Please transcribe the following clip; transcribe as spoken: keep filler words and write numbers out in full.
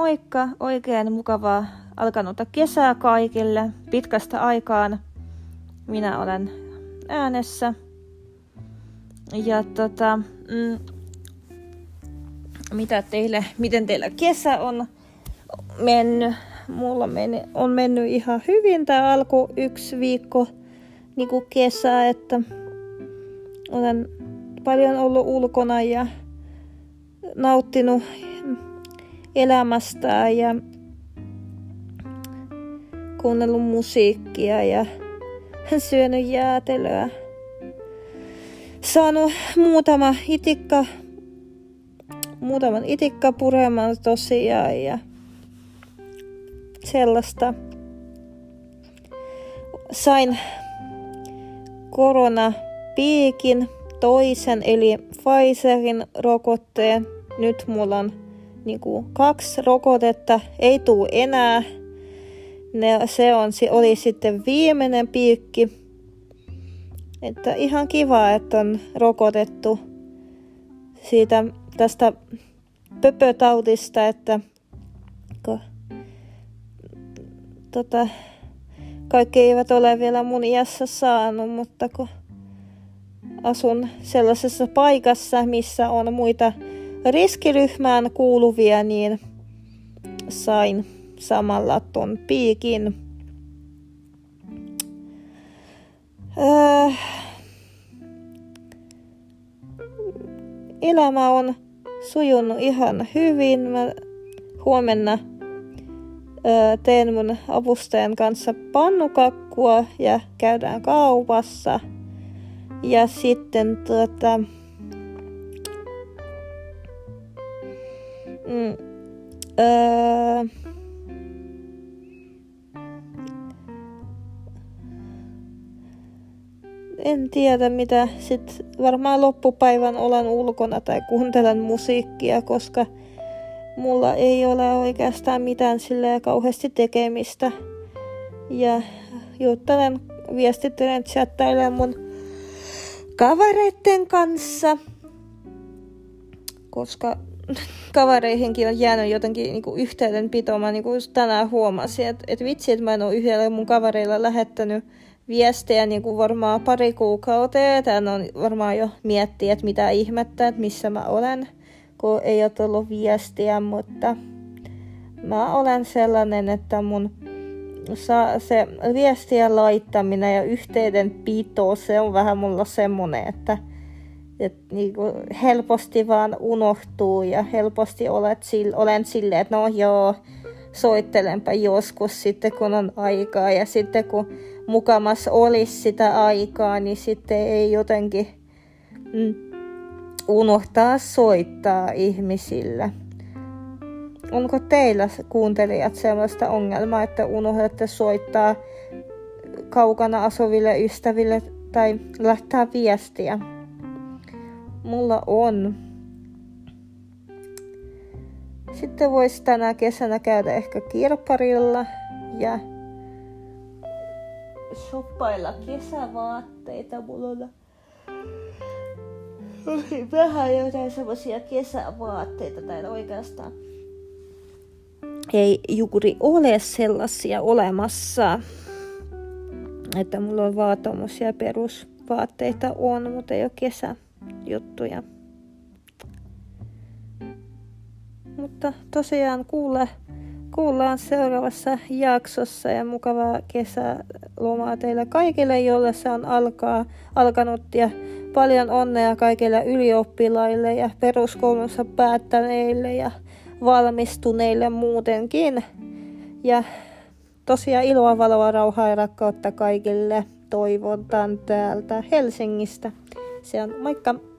moikka! Oikein mukavaa alkanutta kesää kaikille pitkästä aikaan. Minä olen äänessä. Ja tota, mm, mitä teille, miten teillä kesä on mennyt? Mulla meni, on mennyt ihan hyvin tää alku yksi viikko niinku kesää, että olen paljon ollut ulkona ja nauttinut elämästään ja kuunnellut musiikkia ja syönyt jäätelöä. Saanut muutama itikka, muutaman itikka puremaan tosiaan ja sellaista. Sain koronapiikin toisen eli Pfizerin rokotteen. Nyt mulla on niinku kaksi rokotetta, ei tuu enää. Ne, se, on, se oli sitten viimeinen piikki. Että ihan kiva, että on rokotettu siitä tästä pöpötautista, että ko, tota, kaikki eivät ole vielä mun iässä saanut, mutta kun asun sellaisessa paikassa, missä on muita riskiryhmään kuuluvia, niin sain samalla ton piikin. Öö, elämä on sujunut ihan hyvin. Mä huomenna öö, teen mun avustajan kanssa pannukakkua ja käydään kaupassa. Ja sitten tuota, mm, öö, en tiedä mitä, sit varmaan loppupäivän olen ulkona tai kuuntelen musiikkia, koska mulla ei ole oikeastaan mitään silleen kauheasti tekemistä. Ja juttelen, viestittelen, chattailen mun kavereitten kanssa, koska kavereihinkin on jäänyt jotenkin niinku yhteydenpitoa. Mä niinku just tänään huomasin, että et vitsi, että mä en oo yhdellä mun kavereilla lähettänyt viestejä niin kuin varmaan pari kuukauteen. Tän on varmaan jo miettiä, että mitä ihmettä, että missä mä olen, kun ei ole tullut viestiä, mutta mä olen sellainen, että mun saa se viestien laittaminen ja yhteydenpito, se on vähän mulla semmonen, että, että niin kuin helposti vaan unohtuu ja helposti olet sille, olen silleen, että no joo, soittelenpä joskus sitten, kun on aikaa, ja sitten kun mukamas olisi sitä aikaa, niin sitten ei jotenkin unohtaa soittaa ihmisille. Onko teillä kuuntelijat sellaista ongelmaa, että unohdatte soittaa kaukana asuville ystäville tai lähtää viestiä? Mulla on. Sitten voisi tänä kesänä käydä ehkä kirpparilla ja shoppailla kesävaatteita. Mulla on vähän jotain semmoisia kesävaatteita, tai oikeastaan ei juuri ole sellaisia olemassa. Että mulla on vaan tommosia perusvaatteita on, mutta ei ole kesäjuttuja. Mutta tosiaan kuule, kuullaan seuraavassa jaksossa ja mukavaa kesälomaa teille kaikille, jolle se on alkaa, alkanut, ja paljon onnea kaikille ylioppilaille ja peruskoulunsa päättäneille ja valmistuneille muutenkin. Ja tosiaan iloa, valoa, rauhaa ja rakkautta kaikille toivotan täältä Helsingistä. Se on moikka!